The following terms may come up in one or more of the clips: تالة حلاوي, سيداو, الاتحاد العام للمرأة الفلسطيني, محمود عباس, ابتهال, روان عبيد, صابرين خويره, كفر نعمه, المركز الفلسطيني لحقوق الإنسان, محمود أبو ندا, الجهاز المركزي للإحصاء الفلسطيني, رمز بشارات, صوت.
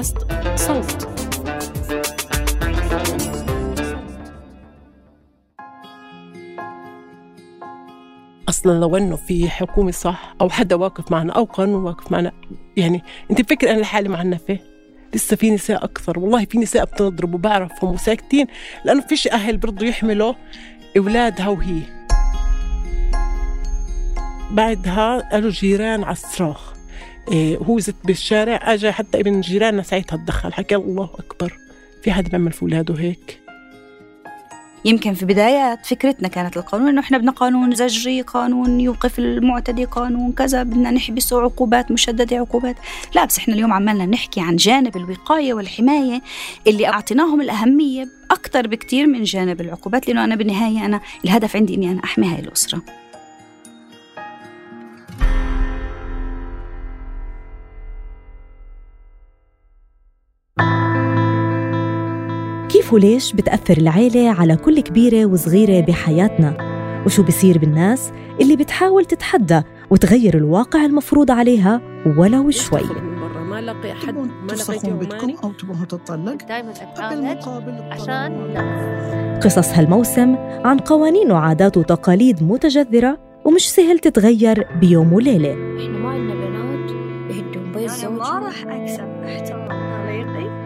بودكاست صوت. أصلاً لو أنه في حكومة صح أو حدا واقف معنا أو قانون واقف معنا، يعني أنت بفكر أنا الحالة معنا فيه لسه في نساء أكثر، والله في نساء بتنضرب وبعرفهم وساكتين لأنه فيش أهل برضو يحملوا أولادها. وهي بعدها قالوا جيران على الصراخ، هوزت بالشارع، أجا حتى ابن جيراننا ساعتها تدخل، حكى الله أكبر في حد بيعمل في أولاده هيك. يمكن في بدايات فكرتنا كانت القانون إنه إحنا بدنا قانون زجري، قانون يوقف المعتدي، قانون كذا، بدنا نحبسه، عقوبات مشددة، عقوبات. لا، بس إحنا اليوم عمالنا نحكي عن جانب الوقاية والحماية اللي أعطيناهم الأهمية أكتر بكتير من جانب العقوبات، لأنه أنا بالنهاية أنا الهدف عندي إني أنا أحمي هاي الأسرة. كيف وليش بتأثر العيلة على كل كبيرة وصغيرة بحياتنا؟ وشو بصير بالناس اللي بتحاول تتحدى وتغير الواقع المفروض عليها ولو شوي؟ ما لقي أحد، ما لقيتهم بيتكم أو تبغوا تطلق عشان قصص هالموسم عن قوانين وعادات وتقاليد متجذرة ومش سهل تتغير بيوم وليلة. إحنا ما لنا بنات بهدوم بيض زوجي، ما راح أكسب احترام طريقي.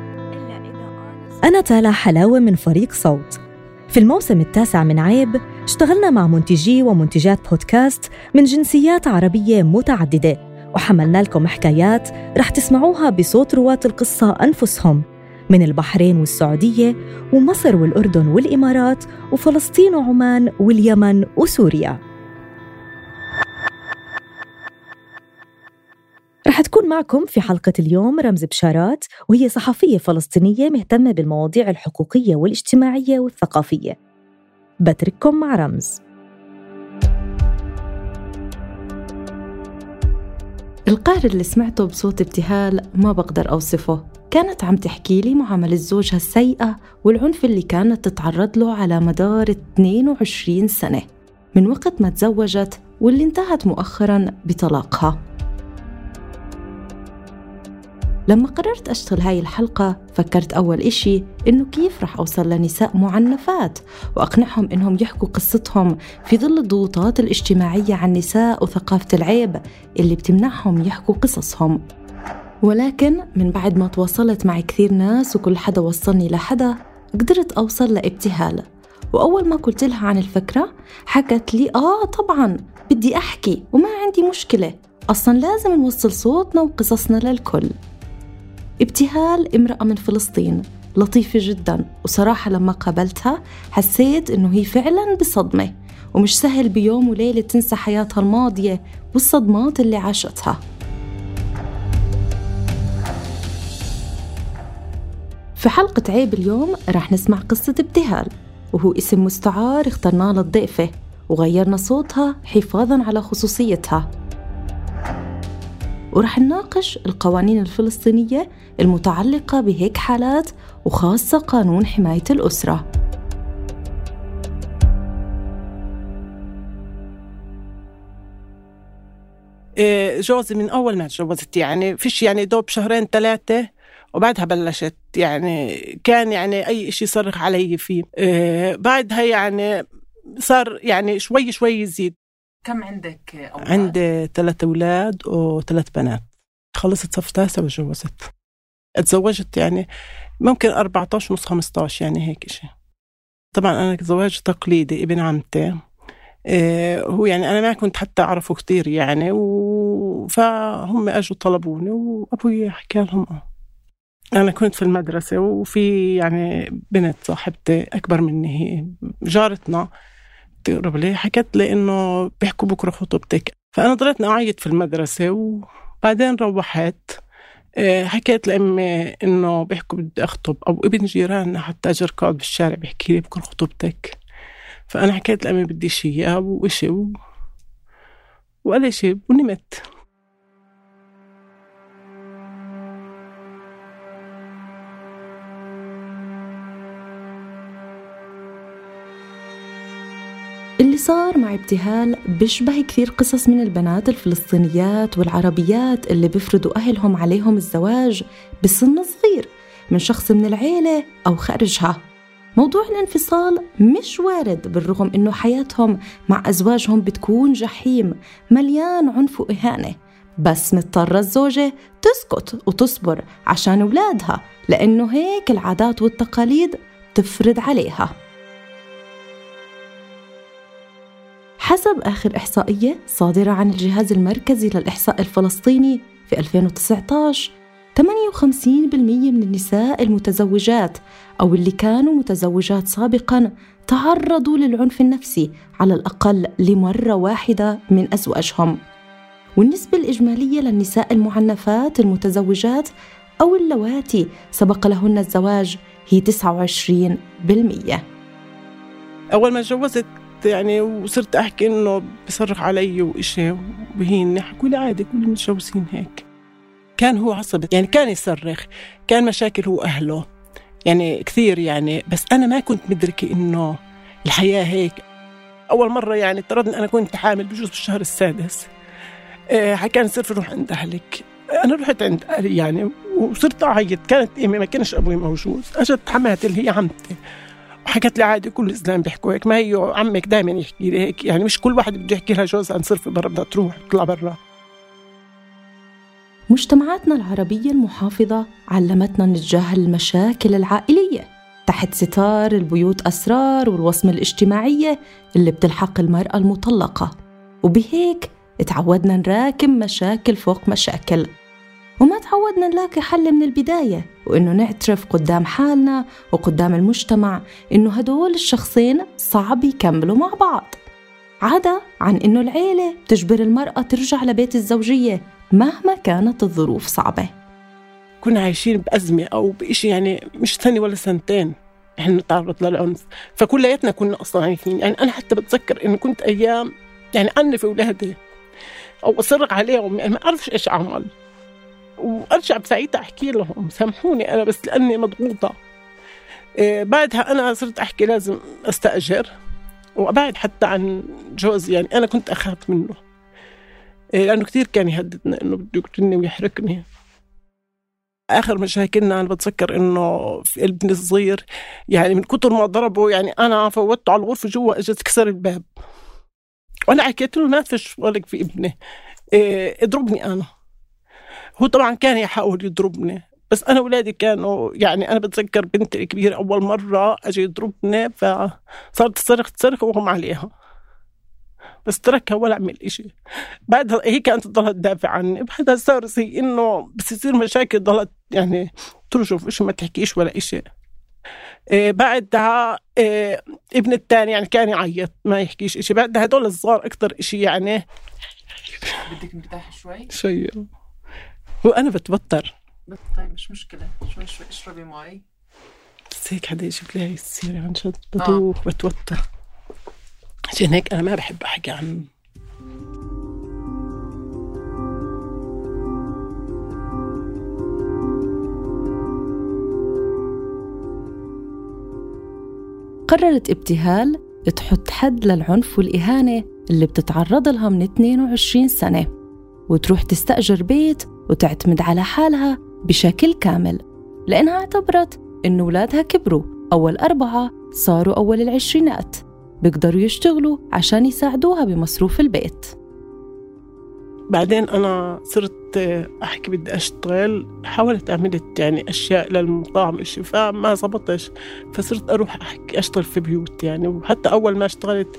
أنا تالة حلاوي من فريق صوت. في الموسم 9 من عيب اشتغلنا مع منتجي ومنتجات بودكاست من جنسيات عربية متعددة، وحملنا لكم حكايات رح تسمعوها بصوت رواة القصة أنفسهم من البحرين والسعودية ومصر والأردن والإمارات وفلسطين وعمان واليمن وسوريا. رح تكون معكم في حلقة اليوم رمز بشارات، وهي صحفية فلسطينية مهتمة بالمواضيع الحقوقية والاجتماعية والثقافية. بترككم مع رمز. القهر اللي سمعته بصوت ابتهال ما بقدر أوصفه. كانت عم تحكي لي معاملة زوجها السيئة والعنف اللي كانت تتعرض له على مدار 22 سنة من وقت ما تزوجت، واللي انتهت مؤخراً بطلاقها. لما قررت أشتغل هاي الحلقة فكرت أول إشي إنه كيف رح أوصل لنساء معنفات وأقنعهم إنهم يحكوا قصتهم في ظل الضغوطات الاجتماعية عن النساء وثقافة العيب اللي بتمنعهم يحكوا قصصهم. ولكن من بعد ما تواصلت مع كثير ناس وكل حدا وصلني لحدا، قدرت أوصل لابتهال. وأول ما قلت لها عن الفكرة حكت لي طبعاً بدي أحكي وما عندي مشكلة، أصلاً لازم نوصل صوتنا وقصصنا للكل. ابتهال امرأة من فلسطين لطيفة جداً، وصراحة لما قابلتها حسيت إنه هي فعلاً بصدمة، ومش سهل بيوم وليلة تنسى حياتها الماضية والصدمات اللي عاشتها. في حلقة عيب اليوم رح نسمع قصة ابتهال، وهو اسم مستعار اخترناه للضيفة وغيرنا صوتها حفاظاً على خصوصيتها، ورح نناقش القوانين الفلسطينية المتعلقة بهيك حالات، وخاصة قانون حماية الأسرة. جوزي من أول ما تجوزت يعني فيش يعني دوب 2-3 وبعدها بلشت، يعني كان يعني أي إشي صرخ علي فيه. بعدها يعني صار يعني شوي شوي يزيد. كم عندك أولاد؟ عندي 3 أولاد و3 بنات. خلصت صف 9 وتزوجت. اتزوجت يعني ممكن 14 نص 15 يعني هيك شيء. طبعا أنا زواج تقليدي، ابن عمتي هو يعني أنا ما كنت حتى أعرفه كتير يعني، فهم أجوا طلبوني وأبوي حكى لهم. أنا كنت في المدرسة وفي يعني بنت صاحبتي أكبر مني، هي جارتنا تقرب لي، حكت لي إنه بيحكوا بكرة خطبتك. فأنا ضليت أعيط في المدرسة، وبعدين روحت حكيت لأمي إنه بيحكوا بدي أخطب، أو ابن جيراننا حتى أجر قاعد بالشارع بيحكي لي بكرة خطبتك. فأنا حكيت لأمي بدي شيء وإشي وقال شيء ونمت. اللي صار الحوار مع ابتهال بيشبه كثير قصص من البنات الفلسطينيات والعربيات اللي بيفرضوا أهلهم عليهم الزواج بسن صغير من شخص من العيلة أو خارجها. موضوع الانفصال مش وارد، بالرغم إنه حياتهم مع أزواجهم بتكون جحيم مليان عنف وإهانة، بس مضطرة الزوجة تسكت وتصبر عشان أولادها، لأنه هيك العادات والتقاليد تفرض عليها. حسب آخر إحصائية صادرة عن الجهاز المركزي للإحصاء الفلسطيني في 2019، 58% من النساء المتزوجات أو اللي كانوا متزوجات سابقاً تعرضوا للعنف النفسي على الأقل لمرة واحدة من أزواجهم، والنسبة الإجمالية للنساء المعنفات المتزوجات أو اللواتي سبق لهن الزواج هي 29%. أول ما تجوزت يعني وصرت أحكي إنه بصرخ علي وإشي وبهيني، حكوا لي عادي كلهم متجوزين هيك. كان هو عصبي يعني، كان يصرخ، كان مشاكل هو أهله يعني كثير يعني، بس أنا ما كنت مدركة إنه الحياة هيك. أول مرة يعني اضطررت، أنا كنت حامل بجوز بالشهر السادس، كان صرف روح عند أهلك، أنا رحت عند أهلي يعني وصرت أعيط. كانت إمي ما كانش أبوي موجود، أجت حماتي اللي هي عمتي وحكت لي عادي كل الإسلام بيحكوا هيك، ما هي عمك دائما يحكي لي هيك يعني، مش كل واحد بده يحكي لها جوزها انصرفي برا بدها تروح تطلع برا. مجتمعاتنا العربية المحافظة علمتنا نتجاهل المشاكل العائلية تحت ستار البيوت أسرار والوصمة الاجتماعية اللي بتلحق المرأة المطلقة، وبهيك اتعودنا نراكم مشاكل فوق مشاكل، وما تعودنا نلاقي حل من البداية، وإنه نعترف قدام حالنا وقدام المجتمع إنه هدول الشخصين صعب يكملوا مع بعض، عدا عن إنه العيلة بتجبر المرأة ترجع لبيت الزوجية مهما كانت الظروف صعبة. كنا عايشين بأزمة أو بإشي يعني مش سنة ولا سنتين إحنا نتعرض للعنف، فكلياتنا كنا أصلا عايشين يعني. أنا حتى بتذكر إنه كنت أيام يعني أنف أولادي أو أصرق عليهم، يعني ما أعرفش إيش أعمل، وأرجع بساعتها أحكي لهم سامحوني أنا بس لأني مضغوطة. بعدها أنا صرت أحكي لازم أستأجر وأبعد حتى عن جوزي، يعني أنا كنت أخاف منه لأنه كتير كان يهددنا إنه بده يقتلني ويحرقني. آخر مشاكلنا أنا بتذكر إنه في البن الصغير يعني من كتر ما ضربه يعني أنا فوتته على الغرفة جوا، إجت كسر الباب وأنا حكيت له ما فيش ولك في ابني اضربني أنا. هو طبعا كان يحاول يضربني، بس أنا أولادي كانوا يعني، أنا بتذكر بنتي الكبيرة أول مرة أجي يضربني فصارت تصرخ وهم عليها، بس تركها ولا عمل إشي. بعدها هي كانت ضلت تدافع عني، بعدها صار زي إنه بس يصير مشاكل ضلت يعني ترجف إشي ما تحكيش ولا إشي. بعدها ابن الثاني يعني كان يعيط ما يحكيش إشي. بعدها هدول الصغار أكتر إشي يعني بدك مرتاح شوي وأنا بتوتر مش مشكلة، شوي اشربي ماي بس هيك حدا يشوف لي يصير عن جد بدوخ بتوتر. عشان هيك أنا ما بحب أحكي عنه. قررت ابتهال تحط حد للعنف والإهانة اللي بتتعرض لها من 22 سنة، وتروح تستأجر بيت وتعتمد على حالها بشكل كامل، لأنها اعتبرت إن أولادها كبروا، أول 4 صاروا أول 20 بيقدروا يشتغلوا عشان يساعدوها بمصروف البيت. بعدين أنا صرت أحكي بدي أشتغل، حاولت عملت يعني أشياء للمطاعم الشفاء ما زبطش، فصرت أروح أحكي أشتغل في بيوت يعني. وحتى أول ما اشتغلت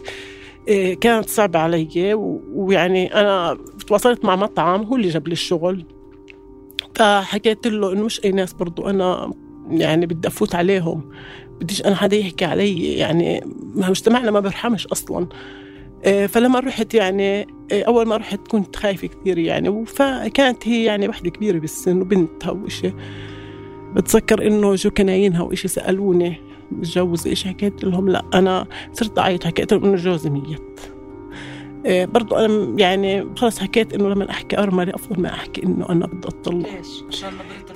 كانت صعبة علي، ويعني أنا تواصلت مع مطعم هو اللي جاب لي الشغل، فحكيت له إنه مش أي ناس برضو أنا يعني بدي أفوت عليهم، بديش أنا حدا يحكي علي يعني، مجتمعنا ما برحمش أصلا. فلما رحت يعني أول ما رحت كنت خايفة كثير يعني، فكانت هي يعني وحدة كبيرة بالسن وبنتها وإشي. بتذكر إنه جو كناينها وإشي سألوني متجوز إيش، حكيت لهم لا أنا صرت أعيط، حكيت لهم إنه جوزي ميت. برضو أنا يعني خلاص حكيت إنه لما أحكي أرملي أفضل ما أحكي إنه أنا بدي أطلق.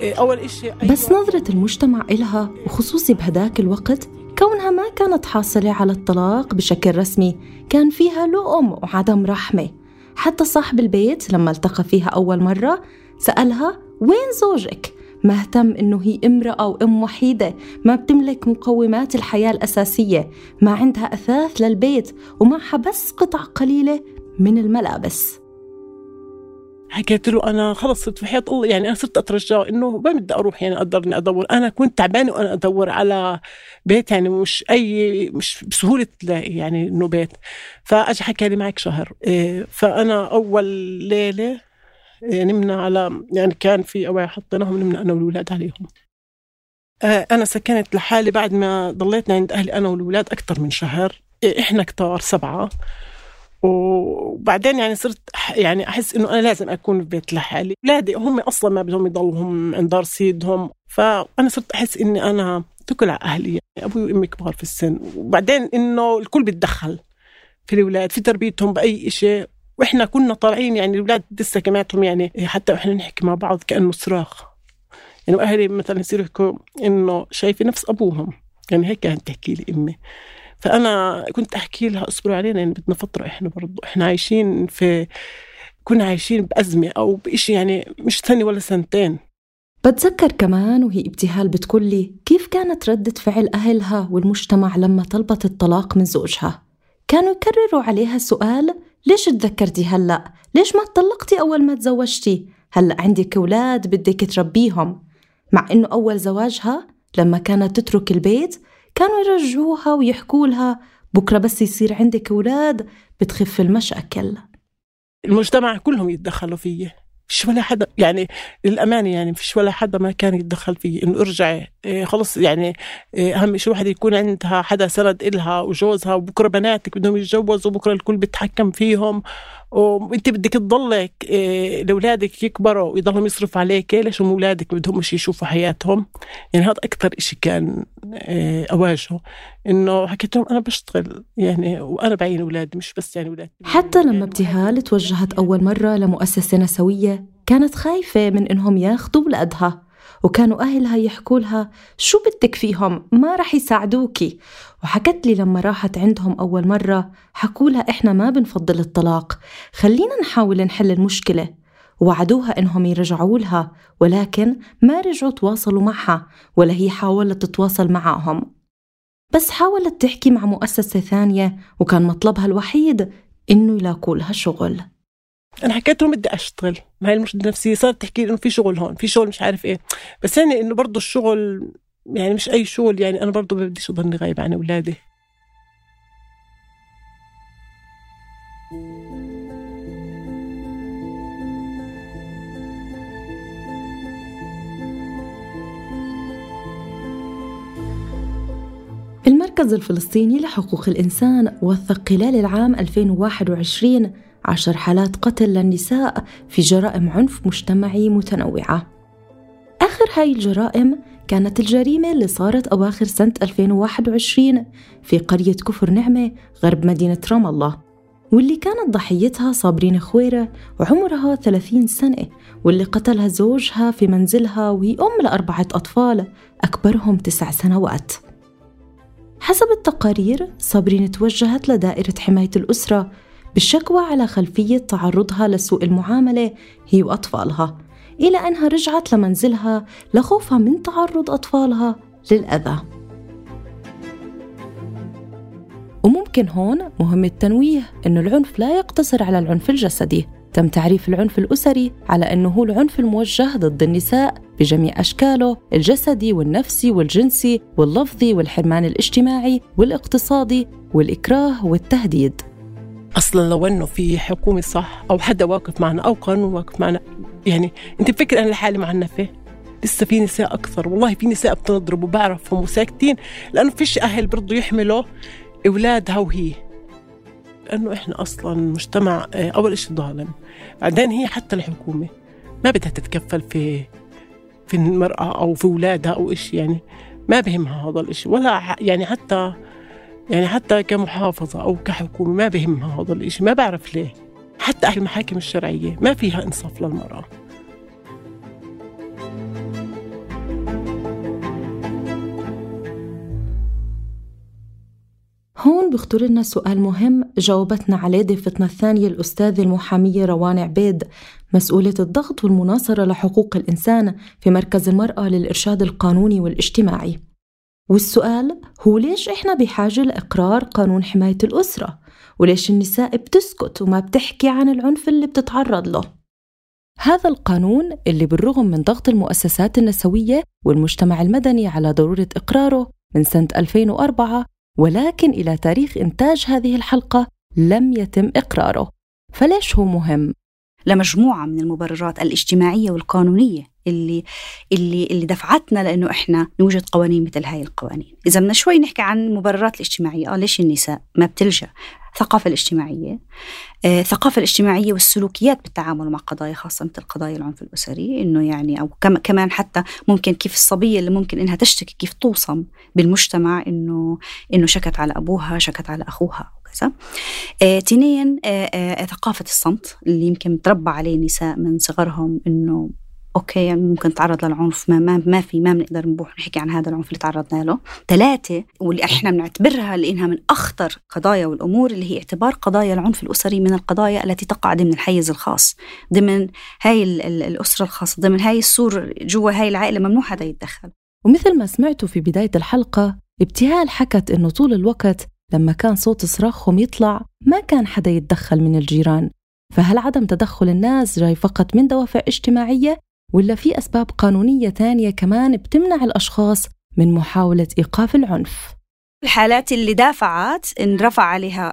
أول إشي بس نظرة المجتمع إلها وخصوصي بهداك الوقت كونها ما كانت حاصلة على الطلاق بشكل رسمي، كان فيها لؤم وعدم رحمة. حتى صاحب البيت لما التقى فيها أول مرة سألها وين زوجك؟ مهتم إنه هي امرأة وأم وحيدة، ما بتملك مقومات الحياة الأساسية، ما عندها أثاث للبيت، ومعها بس قطع قليلة من الملابس. حكيت له أنا خلص صرت في حياة الله، يعني أنا صرت أترجى إنه ما بدي أروح، يعني أقدرني أدور. أنا كنت تعبانة وأنا أدور على بيت، يعني مش بسهولة تلاقي يعني إنه بيت. فأجي حكى لي معك شهر. فأنا أول ليلة نمنا على، يعني كان في أواعي حطيناهم، نمنا أنا والولاد عليهم. أنا سكنت لحالي بعد ما ضليتنا عند أهلي أنا والولاد أكتر من شهر. إحنا كتار 7، وبعدين يعني صرت يعني أحس إنه أنا لازم أكون في بيت لحالي. ولادي هم أصلا ما بدهم يضلهم عند دار سيدهم، فأنا صرت أحس إني أنا تكل على أهلي، يعني أبوي وأمي كبار في السن، وبعدين إنه الكل بيتدخل في الولاد، في تربيتهم، بأي إشي. وإحنا كنا طالعين يعني الولاد لسه كماتهم، يعني حتى وإحنا نحكي مع بعض كأنه صراخ، يعني أهلي مثلا يصيروا يحكوا إنه شايفين نفس أبوهم، يعني هيك كانت تحكي لي أمي. فأنا كنت أحكي لها أصبروا علينا، يعني بدنا فترة، إحنا برضو إحنا عايشين في، كنا عايشين بأزمة أو بإشي، يعني مش سنة ولا سنتين. بتذكر كمان وهي ابتهال بتقول لي كيف كانت ردة فعل أهلها والمجتمع لما طلبت الطلاق من زوجها. كانوا يكرروا عليها سؤال ليش تذكرتي هلأ؟ ليش ما اتطلقتي أول ما تزوجتي؟ هلأ عندك أولاد بدك تربيهم. مع إنه أول زواجها لما كانت تترك البيت كانوا يرجوها ويحكوا لها بكرة بس يصير عندك أولاد بتخف المشاكل. المجتمع كلهم يتدخلوا فيه، فيش ولا حدا، يعني للأمانة يعني فيش ولا حدا ما كان يتدخل فيه إنه ارجع خلص، يعني أهم شيء واحد يكون عندها حدا سند إلها وجوزها، وبكرة بناتك بدهم يتجوزوا وبكرة الكل بتحكم فيهم، وإنت بدك تضلك لأولادك يكبروا ويضلهم يصرف عليك، ليش هم أولادك بدهم مش يشوفوا حياتهم. يعني هذا أكثر إشي كان أواجهه، إنه حكيت لهم أنا بشتغل يعني وأنا بعين أولادي، مش بس يعني أولادي. حتى لما ابتهال توجهت أول مرة لمؤسسة نسوية كانت خايفة من إنهم ياخدوا أولادها، وكانوا أهلها يحكوا لها شو بدك فيهم ما رح يساعدوكي. وحكت لي لما راحت عندهم أول مرة حكوا لها إحنا ما بنفضل الطلاق، خلينا نحاول نحل المشكلة. وعدوها إنهم يرجعوا لها، ولكن ما رجعوا تواصلوا معها ولا هي حاولت تتواصل معهم. بس حاولت تحكي مع مؤسسة ثانية، وكان مطلبها الوحيد إنه يلاقوا لها شغل. أنا حكيت لهم بدي أشتغل، ما هي المشكلة النفسية. صارت تحكي إنه في شغل هون، في شغل مش عارف إيه، بس يعني إنه برضو الشغل يعني مش أي شغل، يعني أنا برضو بديش أضلني غايب عن أولادي. المركز الفلسطيني لحقوق الإنسان وثق خلال العام 2021 10 حالات قتل للنساء في جرائم عنف مجتمعي متنوعة. آخر هاي الجرائم كانت الجريمة اللي صارت أواخر سنة 2021 في قرية كفر نعمه غرب مدينة رام الله، واللي كانت ضحيتها صابرين خويره وعمرها 30 سنة، واللي قتلها زوجها في منزلها وهي أم ل4 أطفال أكبرهم 9 سنوات. حسب التقارير صابرين توجهت لدائرة حماية الأسرة بالشكوى على خلفية تعرضها لسوء المعاملة هي وأطفالها، إلى أنها رجعت لمنزلها لخوفها من تعرض أطفالها للأذى. وممكن هون مهم التنويه إنه العنف لا يقتصر على العنف الجسدي، تم تعريف العنف الأسري على أنه هو العنف الموجه ضد النساء بجميع أشكاله، الجسدي والنفسي والجنسي واللفظي والحرمان الاجتماعي والاقتصادي والإكراه والتهديد. أصلاً لو أنه في حكومة صح أو حدا واقف معنا أو قانون واقف معنا، يعني أنت بفكر أنا لحالي معنفة؟ لسه في نساء أكثر، والله في نساء بتنضرب وبعرفهم وساكتين، لأنه فيش أهل برضو يحملوا أولادها وهي، لأنه إحنا أصلاً مجتمع أول إشي ظالم. بعدين هي حتى الحكومة ما بدها تتكفل في المرأة أو في أولادها أو إشي، يعني ما بهمها هذا الإشي، ولا يعني حتى كمحافظة أو كحكومة ما بهمها هذا الإشي، ما بعرف ليه. حتى أهل المحاكم الشرعية ما فيها إنصاف للمرأة. هون بيخطر لنا سؤال مهم جاوبتنا عليه ضيفتنا الثانية الأستاذة المحامية روان عبيد، مسؤولة الضغط والمناصرة لحقوق الإنسان في مركز المرأة للإرشاد القانوني والاجتماعي. والسؤال هو ليش إحنا بحاجة لإقرار قانون حماية الأسرة؟ وليش النساء بتسكت وما بتحكي عن العنف اللي بتتعرض له؟ هذا القانون اللي بالرغم من ضغط المؤسسات النسوية والمجتمع المدني على ضرورة إقراره من سنة 2004، ولكن إلى تاريخ إنتاج هذه الحلقة لم يتم إقراره. فليش هو مهم؟ لمجموعة من المبررات الاجتماعية والقانونية اللي دفعتنا لأنه إحنا نوجد قوانين مثل هاي القوانين. إذا بدنا شوي نحكي عن المبررات الاجتماعية، ليش النساء ما بتلجأ؟ الثقافة الاجتماعية، الثقافة الاجتماعية والسلوكيات بالتعامل مع قضايا خاصة مثل قضايا العنف الأسري، إنه يعني أو كمان حتى ممكن كيف الصبية اللي ممكن إنها تشتكي كيف توصم بالمجتمع إنه شكت على أبوها، شكت على أخوها وكذا. تنين ثقافة الصمت اللي يمكن تربى عليه النساء من صغرهم، إنه أوكي يعني ممكن تعرض للعنف، ما بنقدر نبوح نحكي عن هذا العنف اللي تعرضنا له. 3 واللي إحنا بنعتبرها لأنها من أخطر قضايا والأمور اللي هي اعتبار قضايا العنف الأسري من القضايا التي تقع ضمن الحيز الخاص، ضمن هاي الأسرة الخاصة، ضمن هاي السور، جوا هاي العائلة ممنوع حدا يتدخل. ومثل ما سمعتوا في بداية الحلقة، ابتهال حكت إنه طول الوقت لما كان صوت صراخهم يطلع ما كان حدا يتدخل من الجيران. فهل عدم تدخل الناس جاي فقط من دوافع اجتماعية؟ ولا في أسباب قانونية تانية كمان بتمنع الأشخاص من محاولة إيقاف العنف؟ الحالات اللي دافعت انرفع عليها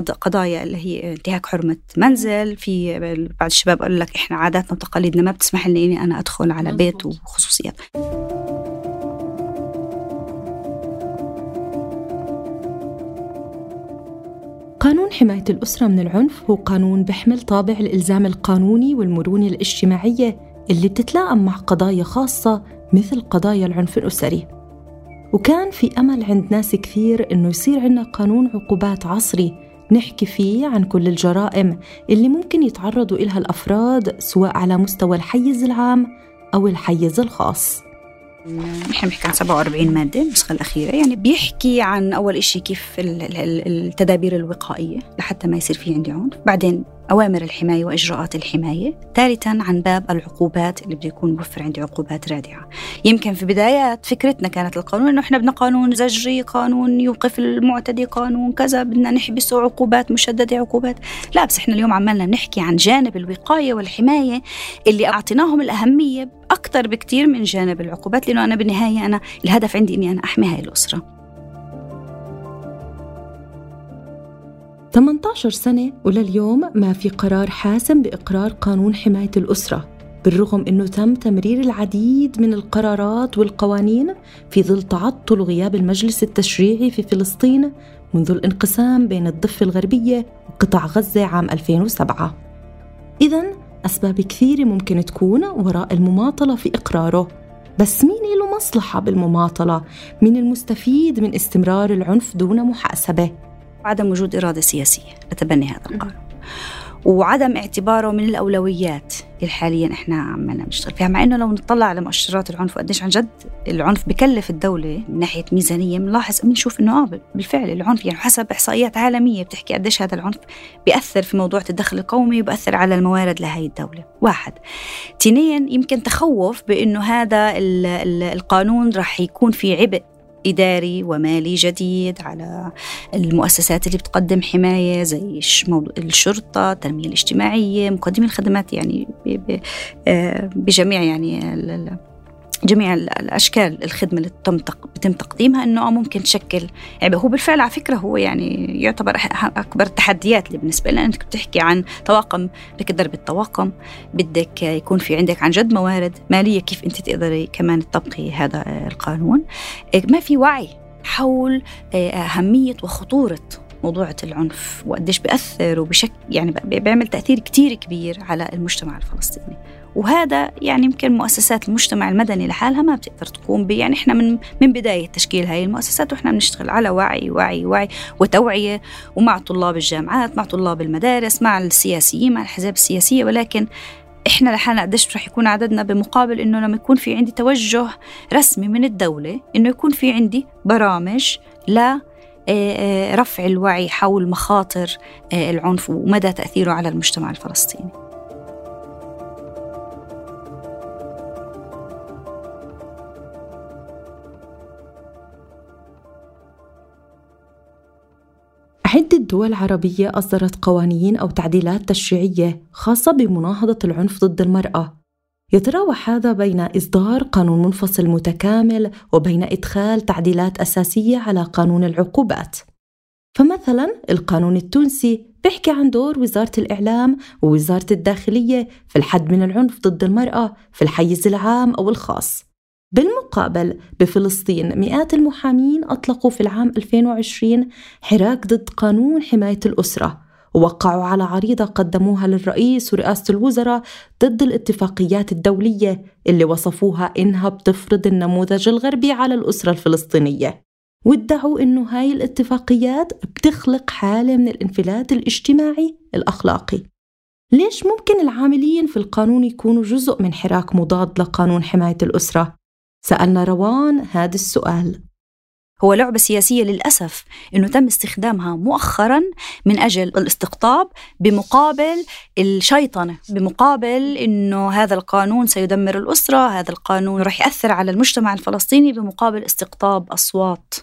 قضايا اللي هي انتهاك حرمة منزل. في بعض الشباب قالوا لك إحنا عاداتنا وتقاليدنا ما بتسمح لي إني أنا أدخل على بيت وخصوصيات. قانون حماية الأسرة من العنف هو قانون بيحمل طابع الإلزام القانوني والمرونة الاجتماعية اللي بتتلائم مع قضايا خاصة مثل قضايا العنف الأسري. وكان في أمل عند ناس كثير إنه يصير عنا قانون عقوبات عصري نحكي فيه عن كل الجرائم اللي ممكن يتعرضوا إلها الأفراد، سواء على مستوى الحيز العام أو الحيز الخاص. نحن بنحكي عن 47 مادة النسخة الأخيرة، يعني بيحكي عن أول إشي كيف التدابير الوقائية لحتى ما يصير في عندي عنف، بعدين أوامر الحماية وإجراءات الحماية، ثالثاً عن باب العقوبات اللي بده يكون موفر عندي عقوبات رادعة. يمكن في بدايات فكرتنا كانت القانون إنه إحنا بدنا قانون زجري، قانون يوقف المعتدي، قانون كذا، بدنا نحبسه، عقوبات مشددة، عقوبات لا. بس إحنا اليوم عمالنا بنحكي عن جانب الوقاية والحماية اللي أعطيناهم الأهمية أكتر بكتير من جانب العقوبات، لأنه أنا بالنهاية أنا الهدف عندي إني أنا أحمي هاي الأسرة. 18 سنة ولليوم ما في قرار حاسم بإقرار قانون حماية الأسرة، بالرغم أنه تم تمرير العديد من القرارات والقوانين في ظل تعطل وغياب المجلس التشريعي في فلسطين منذ الانقسام بين الضفة الغربية وقطاع غزة عام 2007. إذن أسباب كثيرة ممكن تكون وراء المماطلة في إقراره، بس مين له مصلحة بالمماطلة؟ مين المستفيد من استمرار العنف دون محاسبة؟ عدم وجود إرادة سياسية لتبني هذا القانون، وعدم اعتباره من الأولويات اللي حالياً إحنا عمالنا نشتغل فيها، مع إنه لو نطلع على مؤشرات العنف وقديش عن جد العنف بكلف الدولة من ناحية ميزانية، بنلاحظ بنشوف إنه بالفعل العنف، يعني حسب إحصائيات عالمية بتحكي قديش هذا العنف بيأثر في موضوع الدخل القومي وبأثر على الموارد لهاي الدولة. 1 2 يمكن تخوف بإنه هذا القانون رح يكون في عبء إداري ومالي جديد على المؤسسات اللي بتقدم حماية زي الشرطة، التنمية الاجتماعية، مقدمي الخدمات، يعني بجميع جميع الأشكال الخدمة اللي تم تقديمها، أنه ممكن تشكل عبء. هو بالفعل على فكرة هو يعني يعتبر أكبر التحديات اللي بالنسبة لنا. أنت بتحكي عن طواقم، بدك ضرب الطواقم، بدك يكون في عندك عن جد موارد مالية كيف أنت تقدري كمان تطبقي هذا القانون. ما في وعي حول أهمية وخطورة موضوع العنف وقديش بيأثر وبشكل يعني بيعمل تأثير كتير كبير على المجتمع الفلسطيني. وهذا يعني يمكن مؤسسات المجتمع المدني لحالها ما بتقدر تقوم به. يعني احنا من بداية تشكيل هاي المؤسسات واحنا بنشتغل على وعي وعي وعي وتوعية، ومع طلاب الجامعات، مع طلاب المدارس، مع السياسيين، مع الحزاب السياسية. ولكن احنا لحالنا قديش رح يكون عددنا؟ بمقابل انه لما يكون في عندي توجه رسمي من الدولة، انه يكون في عندي برامج لا رفع الوعي حول مخاطر العنف ومدى تأثيره على المجتمع الفلسطيني. عدة دول عربية أصدرت قوانين أو تعديلات تشريعية خاصة بمناهضة العنف ضد المرأة. يتراوح هذا بين إصدار قانون منفصل متكامل وبين إدخال تعديلات أساسية على قانون العقوبات. فمثلاً القانون التونسي بيحكي عن دور وزارة الإعلام ووزارة الداخلية في الحد من العنف ضد المرأة في الحيز العام أو الخاص. بالمقابل بفلسطين مئات المحامين أطلقوا في العام 2020 حراك ضد قانون حماية الأسرة، ووقعوا على عريضة قدموها للرئيس ورئاسة الوزراء ضد الاتفاقيات الدولية اللي وصفوها إنها بتفرض النموذج الغربي على الأسرة الفلسطينية، وادعوا إنه هاي الاتفاقيات بتخلق حالة من الانفلات الاجتماعي الأخلاقي. ليش ممكن العاملين في القانون يكونوا جزء من حراك مضاد لقانون حماية الأسرة؟ سألنا روان هذا السؤال. هو لعبة سياسية للأسف إنه تم استخدامها مؤخراً من أجل الاستقطاب بمقابل الشيطنة، بمقابل إنه هذا القانون سيدمر الأسرة، هذا القانون رح يأثر على المجتمع الفلسطيني، بمقابل استقطاب أصوات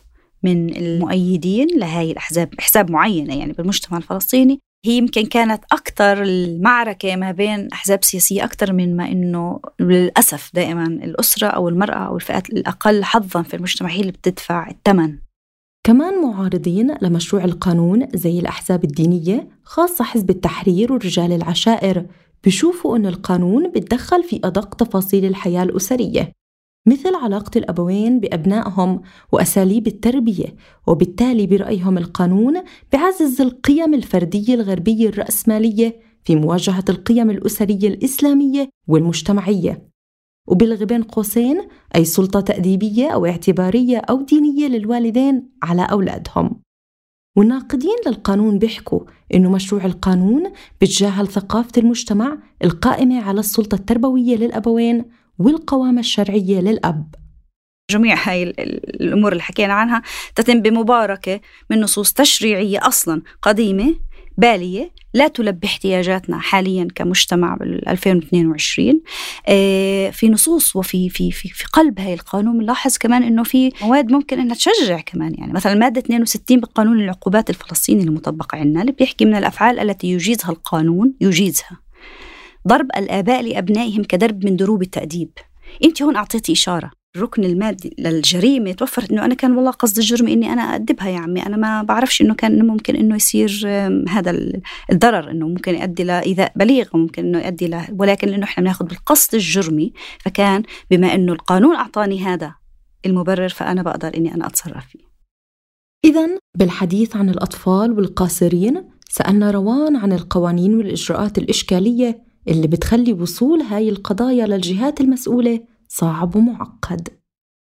من المؤيدين لهذه الأحزاب، أحزاب معينة يعني بالمجتمع الفلسطيني. هي يمكن كانت أكتر المعركة ما بين أحزاب سياسية أكتر من ما إنه للأسف دائما الأسرة أو المرأة أو الفئات الأقل حظا في المجتمع هي اللي بتدفع الثمن. كمان معارضين لمشروع القانون زي الأحزاب الدينية خاصة حزب التحرير ورجال العشائر بيشوفوا أن القانون بيتدخل في أدق تفاصيل الحياة الأسرية، مثل علاقة الأبوين بأبنائهم وأساليب التربية، وبالتالي برأيهم القانون بعزز القيم الفردية الغربية الرأسمالية في مواجهة القيم الأسرية الإسلامية والمجتمعية، وبلغ بين قوسين أي سلطة تأديبية أو اعتبارية أو دينية للوالدين على أولادهم. والناقدين للقانون بيحكوا إنه مشروع القانون بتجاهل ثقافة المجتمع القائمة على السلطة التربوية للأبوين والقوامة الشرعية للأب. جميع هاي الأمور اللي حكينا عنها تتم بمباركة من نصوص تشريعية أصلاً قديمة بالية لا تلبي احتياجاتنا حالياً كمجتمع بال 2022. في نصوص وفي في في في قلب هاي القانون نلاحظ كمان إنه في مواد ممكن إنها تشجع كمان، يعني مثلاً مادة 62 بقانون العقوبات الفلسطيني المطبق عندنا اللي بيحكي من الأفعال التي يجيزها القانون يجيزها ضرب الآباء لأبنائهم كدرب من دروب التأديب. أنت هون أعطيتي إشارة الركن المادي للجريمة، توفرت إنه أنا كان والله قصد الجرم إني أنا أدبها يا عمي، أنا ما بعرفش إنه كان ممكن إنه يصير هذا الضرر، إنه ممكن يؤدي لإيذاء بليغ وممكن إنه يؤدي له، ولكن لأنه إحنا بناخد بالقصد الجرمي، فكان بما إنه القانون أعطاني هذا المبرر فأنا بقدر إني أنا أتصرف فيه. إذن بالحديث عن الأطفال والقاصرين سألنا روان عن القوانين والإجراءات الإشكالية اللي بتخلي وصول هاي القضايا للجهات المسؤولة صعب ومعقد.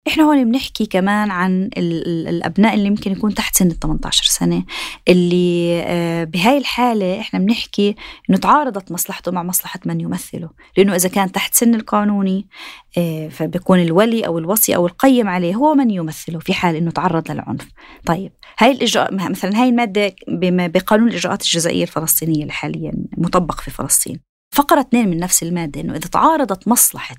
إحنا هون بنحكي كمان عن الأبناء اللي ممكن يكون تحت سن 18 سنة، اللي بهاي الحالة إحنا بنحكي إنه تعارضت مصلحته مع مصلحة من يمثله، لأنه إذا كان تحت سن القانوني فبيكون الولي أو الوصي أو القيم عليه هو من يمثله في حال إنه تعرض للعنف. طيب هاي الإجراء مثلا هاي المادة بقانون الإجراءات الجزائية الفلسطينية الحالية مطبق في فلسطين، فقرة 2 من نفس المادة إنه إذا تعارضت مصلحة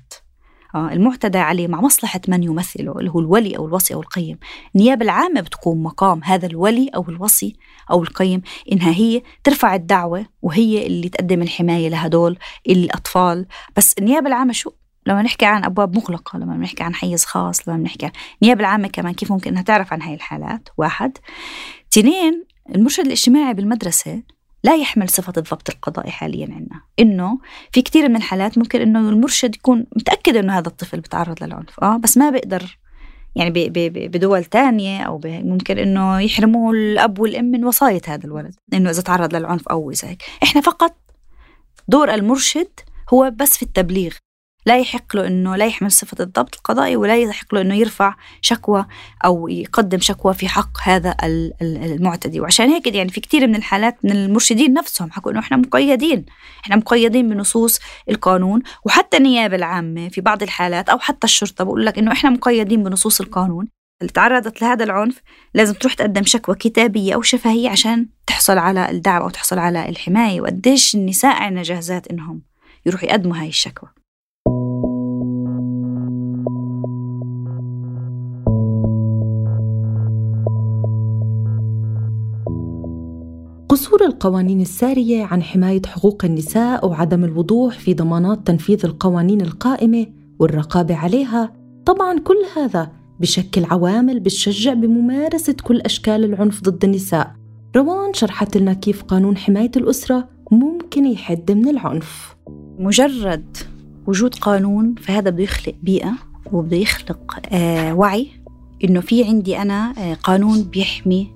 المعتدى عليه مع مصلحة من يمثله اللي هو الولي أو الوصي أو القيم، النيابة العامة بتقوم مقام هذا الولي أو الوصي أو القيم إنها هي ترفع الدعوة وهي اللي تقدم الحماية لهدول الأطفال. بس النيابة العامة شو؟ لما نحكي عن أبواب مغلقة، لما نحكي عن حيز خاص، لما نحكي عن النيابة العامة كمان كيف ممكن إنها تعرف عن هاي الحالات؟ 2 المرشد الاجتماعي بالمدرسة لا يحمل صفة الضبط القضائي حالياً عندنا، إنه في كتير من الحالات ممكن إنه المرشد يكون متأكد إنه هذا الطفل بتعرض للعنف، بس ما بيقدر، يعني بدول تانية أو ممكن إنه يحرموه الأب والأم من وصاية هذا الولد إنه إذا تعرض للعنف أو إذا هيك. إحنا فقط دور المرشد هو بس في التبليغ، لا يحق له إنه لا يحمل صفة الضبط القضائي ولا يحق له إنه يرفع شكوى أو يقدم شكوى في حق هذا المعتدي. وعشان هيك يعني في كتير من الحالات من المرشدين نفسهم حكوا إنه إحنا مقيدين بنصوص القانون، وحتى النيابة العامة في بعض الحالات أو حتى الشرطة بقول لك إنه إحنا مقيدين بنصوص القانون، اللي تعرضت لهذا العنف لازم تروح تقدم شكوى كتابية أو شفهية عشان تحصل على الدعم أو تحصل على الحماية. وقديش النساء عنا جاهزات إنهم يروحوا يقدموا هاي الشكوى. قصور القوانين السارية عن حماية حقوق النساء وعدم الوضوح في ضمانات تنفيذ القوانين القائمة والرقابة عليها، طبعاً كل هذا بشكل عوامل بتشجع بممارسة كل أشكال العنف ضد النساء. روان شرحت لنا كيف قانون حماية الأسرة ممكن يحد من العنف. مجرد وجود قانون فهذا بده يخلق بيئة وبده يخلق وعي إنه في عندي أنا قانون بيحمي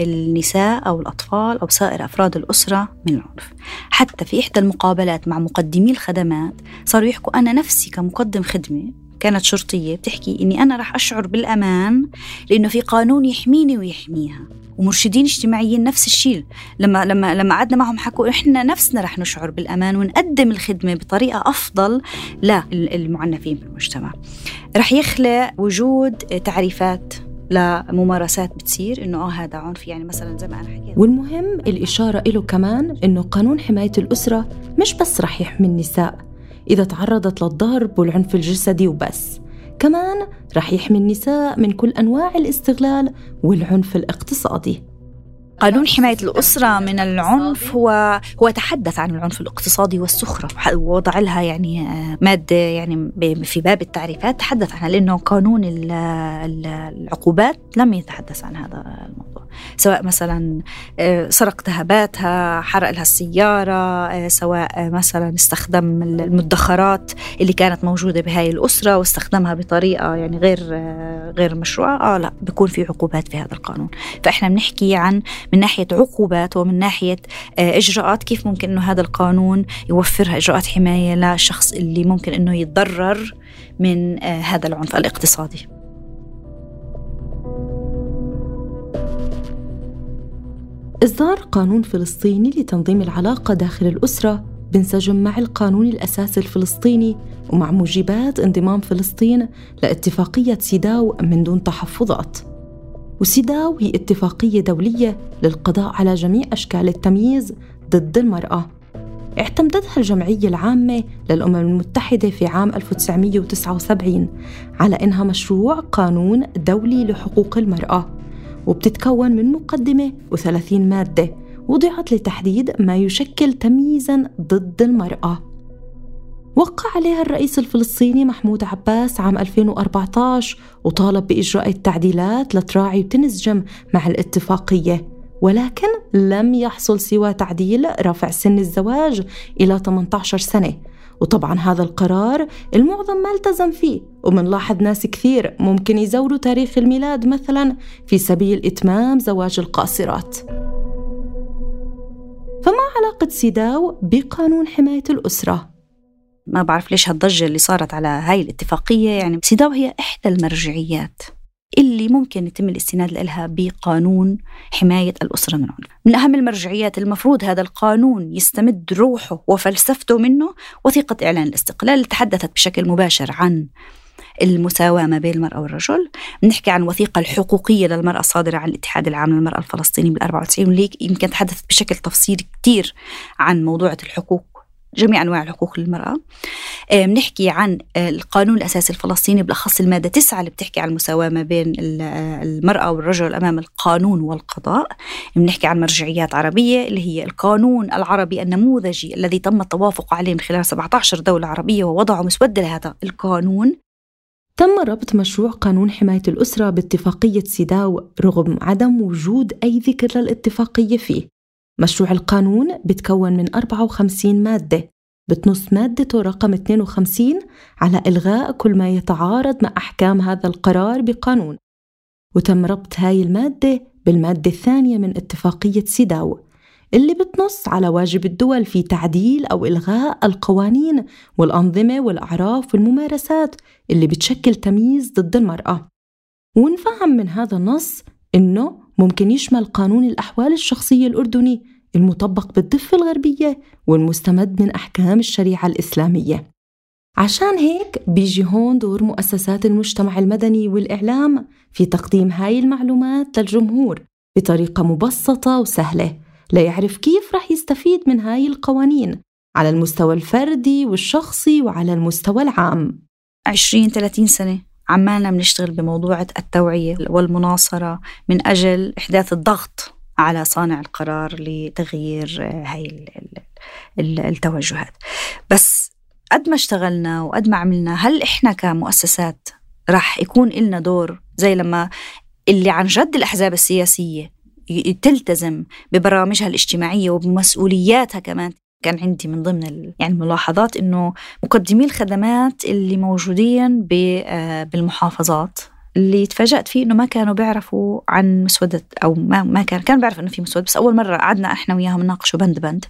النساء أو الأطفال أو سائر أفراد الأسرة من العنف. حتى في إحدى المقابلات مع مقدمي الخدمات صاروا يحكوا أنا نفسي كمقدم خدمة كانت شرطية بتحكي إني أنا رح أشعر بالأمان لأنه في قانون يحميني ويحميها. ومرشدين اجتماعيين نفس الشيء لما قعدنا معهم حكوا إحنا نفسنا رح نشعر بالأمان ونقدم الخدمة بطريقة أفضل للمعنفين بالمجتمع. رح يخلق وجود تعريفات لممارسات بتصير إنه هذا عنف، يعني مثلا زي ما أنا حكيت. والمهم الإشارة إله كمان إنه قانون حماية الأسرة مش بس رح يحمي النساء إذا تعرضت للضرب والعنف الجسدي وبس، كمان رح يحمي النساء من كل أنواع الاستغلال والعنف الاقتصادي. قانون حماية الأسرة من العنف هو تحدث عن العنف الاقتصادي والسخرة ووضع لها يعني مادة يعني في باب التعريفات تحدث عنها، لأنه قانون العقوبات لم يتحدث عن هذا الموضوع، سواء مثلا سرق ذهباتها، حرق لها السيارة، سواء مثلا استخدم المدخرات اللي كانت موجودة بهاي الأسرة واستخدمها بطريقة يعني غير مشروعة. لا بيكون في عقوبات في هذا القانون. فإحنا بنحكي عن من ناحية عقوبات ومن ناحية إجراءات كيف ممكن إنه هذا القانون يوفرها إجراءات حماية للشخص اللي ممكن إنه يتضرر من هذا العنف الاقتصادي. إصدار قانون فلسطيني لتنظيم العلاقة داخل الأسرة بنسجم مع القانون الأساسي الفلسطيني ومع موجبات انضمام فلسطين لاتفاقية سيداو من دون تحفظات. وسيداو هي اتفاقية دولية للقضاء على جميع أشكال التمييز ضد المرأة، اعتمدتها الجمعية العامة للأمم المتحدة في عام 1979 على إنها مشروع قانون دولي لحقوق المرأة، وبتتكون من مقدمة و30 مادة وضعت لتحديد ما يشكل تمييزاً ضد المرأة. وقع عليها الرئيس الفلسطيني محمود عباس عام 2014 وطالب بإجراء التعديلات لتراعي وتنسجم مع الاتفاقية، ولكن لم يحصل سوى تعديل رفع سن الزواج إلى 18 سنة. وطبعاً هذا القرار المعظم ما التزم فيه، ومنلاحظ ناس كثير ممكن يزوروا تاريخ الميلاد مثلاً في سبيل إتمام زواج القاصرات. فما علاقة سيداو بقانون حماية الأسرة؟ ما بعرف ليش هالضجة اللي صارت على هاي الاتفاقية. يعني سيداو هي إحدى المرجعيات اللي ممكن يتم الاستناد لها بقانون حماية الأسرة من العنف. من أهم المرجعيات المفروض هذا القانون يستمد روحه وفلسفته منه وثيقة إعلان الاستقلال اللي تحدثت بشكل مباشر عن المساواة ما بين المرأة والرجل. بنحكي عن وثيقة الحقوقية للمرأة الصادرة عن الاتحاد العام للمرأة الفلسطيني بال94 واللي يمكن تحدثت بشكل تفصيلي كتير عن موضوع الحقوق، جميع أنواع الحقوق للمرأة. بنحكي عن القانون الأساسي الفلسطيني بالأخص المادة 9 اللي بتحكي عن المساواة ما بين المرأة والرجل أمام القانون والقضاء. بنحكي عن مرجعيات عربية اللي هي القانون العربي النموذجي الذي تم التوافق عليه من خلال 17 دولة عربية ووضعوا مسودة لهذا القانون. تم ربط مشروع قانون حماية الأسرة باتفاقية سيداو رغم عدم وجود أي ذكر للاتفاقية فيه. مشروع القانون بتكون من 54 مادة، بتنص مادته رقم 52 على إلغاء كل ما يتعارض مع أحكام هذا القرار بقانون، وتم ربط هاي المادة بالمادة 2 من اتفاقية سيداو اللي بتنص على واجب الدول في تعديل أو إلغاء القوانين والأنظمة والأعراف والممارسات اللي بتشكل تمييز ضد المرأة. ونفهم من هذا النص إنه ممكن يشمل قانون الأحوال الشخصية الأردني المطبق بالضفة الغربية والمستمد من أحكام الشريعة الإسلامية. عشان هيك بيجي هون دور مؤسسات المجتمع المدني والإعلام في تقديم هاي المعلومات للجمهور بطريقة مبسطة وسهلة ليعرف كيف رح يستفيد من هاي القوانين على المستوى الفردي والشخصي وعلى المستوى العام. 20-30 سنة عمالنا بنشتغل بموضوع التوعية والمناصرة من أجل إحداث الضغط على صانع القرار لتغيير هاي التوجهات. بس قد ما اشتغلنا وقد ما عملنا، هل إحنا كمؤسسات رح يكون إلنا دور زي لما اللي عن جد الأحزاب السياسية تلتزم ببرامجها الاجتماعية وبمسؤولياتها؟ كمان كان عندي من ضمن يعني الملاحظات إنه مقدمي الخدمات اللي موجودين بالمحافظات اللي تفاجأت فيه إنه ما كانوا بيعرفوا عن مسودة، أو ما كان بيعرف إنه في مسودة، بس أول مرة قعدنا إحنا وياهم نناقشوا بند بند.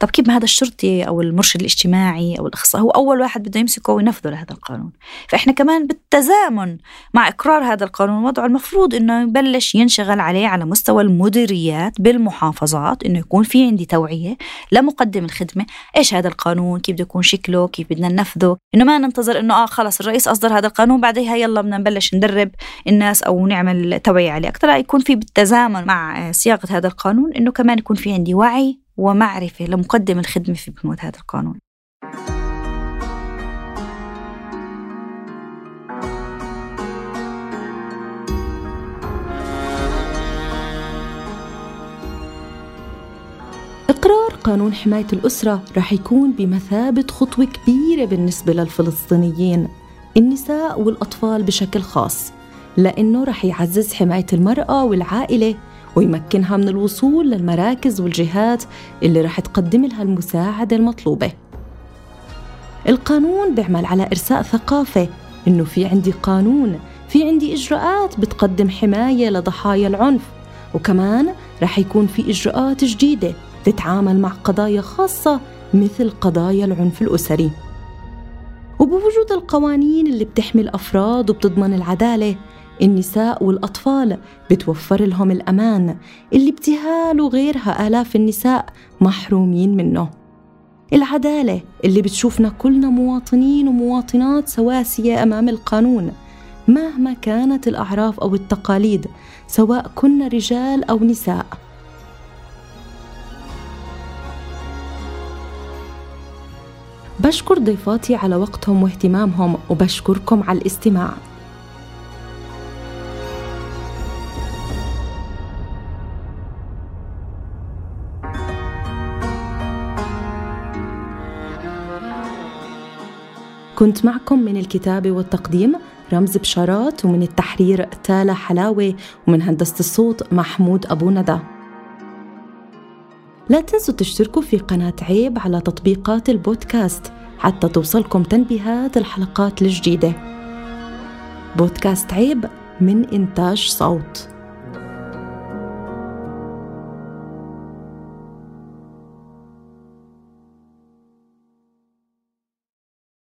طب كيف هذا الشرطي أو المرشد الاجتماعي أو الأخصائي هو أول واحد بده يمسكه وينفذه لهذا القانون؟ فإحنا كمان بالتزامن مع إقرار هذا القانون وضعه المفروض إنه يبلش ينشغل عليه على مستوى المديريات بالمحافظات، إنه يكون في عندي توعية لمقدم الخدمة، إيش هذا القانون، كيف بده يكون شكله، كيف بدنا ننفذه، إنه ما ننتظر إنه خلص الرئيس أصدر هذا القانون بعدها يلا بدنا نبلش ندرب الناس أو نعمل توعية عليه. أكثر يكون في بالتزامن مع صياغة هذا القانون إنه كمان يكون في عندي وعي ومعرفة لمقدم الخدمة في بنود هذا القانون. إقرار قانون حماية الأسرة رح يكون بمثابة خطوة كبيرة بالنسبة للفلسطينيين، النساء والأطفال بشكل خاص، لأنه رح يعزز حماية المرأة والعائلة ويمكنها من الوصول للمراكز والجهات اللي رح تقدم لها المساعدة المطلوبة. القانون بيعمل على إرساء ثقافة إنه في عندي قانون، في عندي إجراءات بتقدم حماية لضحايا العنف، وكمان رح يكون في إجراءات جديدة تتعامل مع قضايا خاصة مثل قضايا العنف الأسري. وبوجود القوانين اللي بتحمي الأفراد وبتضمن العدالة، النساء والأطفال بتوفر لهم الأمان اللي ابتهال وغيرها آلاف النساء محرومين منه، العدالة اللي بتشوفنا كلنا مواطنين ومواطنات سواسية أمام القانون مهما كانت الأعراف أو التقاليد، سواء كنا رجال أو نساء. بشكر ضيفاتي على وقتهم واهتمامهم، وبشكركم على الاستماع. كنت معكم من الكتابة والتقديم رمز بشارات، ومن التحرير تالة حلاوي، ومن هندسة الصوت محمود أبو ندا. لا تنسوا تشتركوا في قناة عيب على تطبيقات البودكاست حتى توصلكم تنبيهات الحلقات الجديدة. بودكاست عيب من إنتاج صوت.